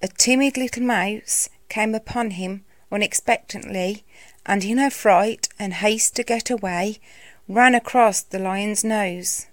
A timid little mouse came upon him unexpectedly, and in her fright and haste to get away, ran across the lion's nose.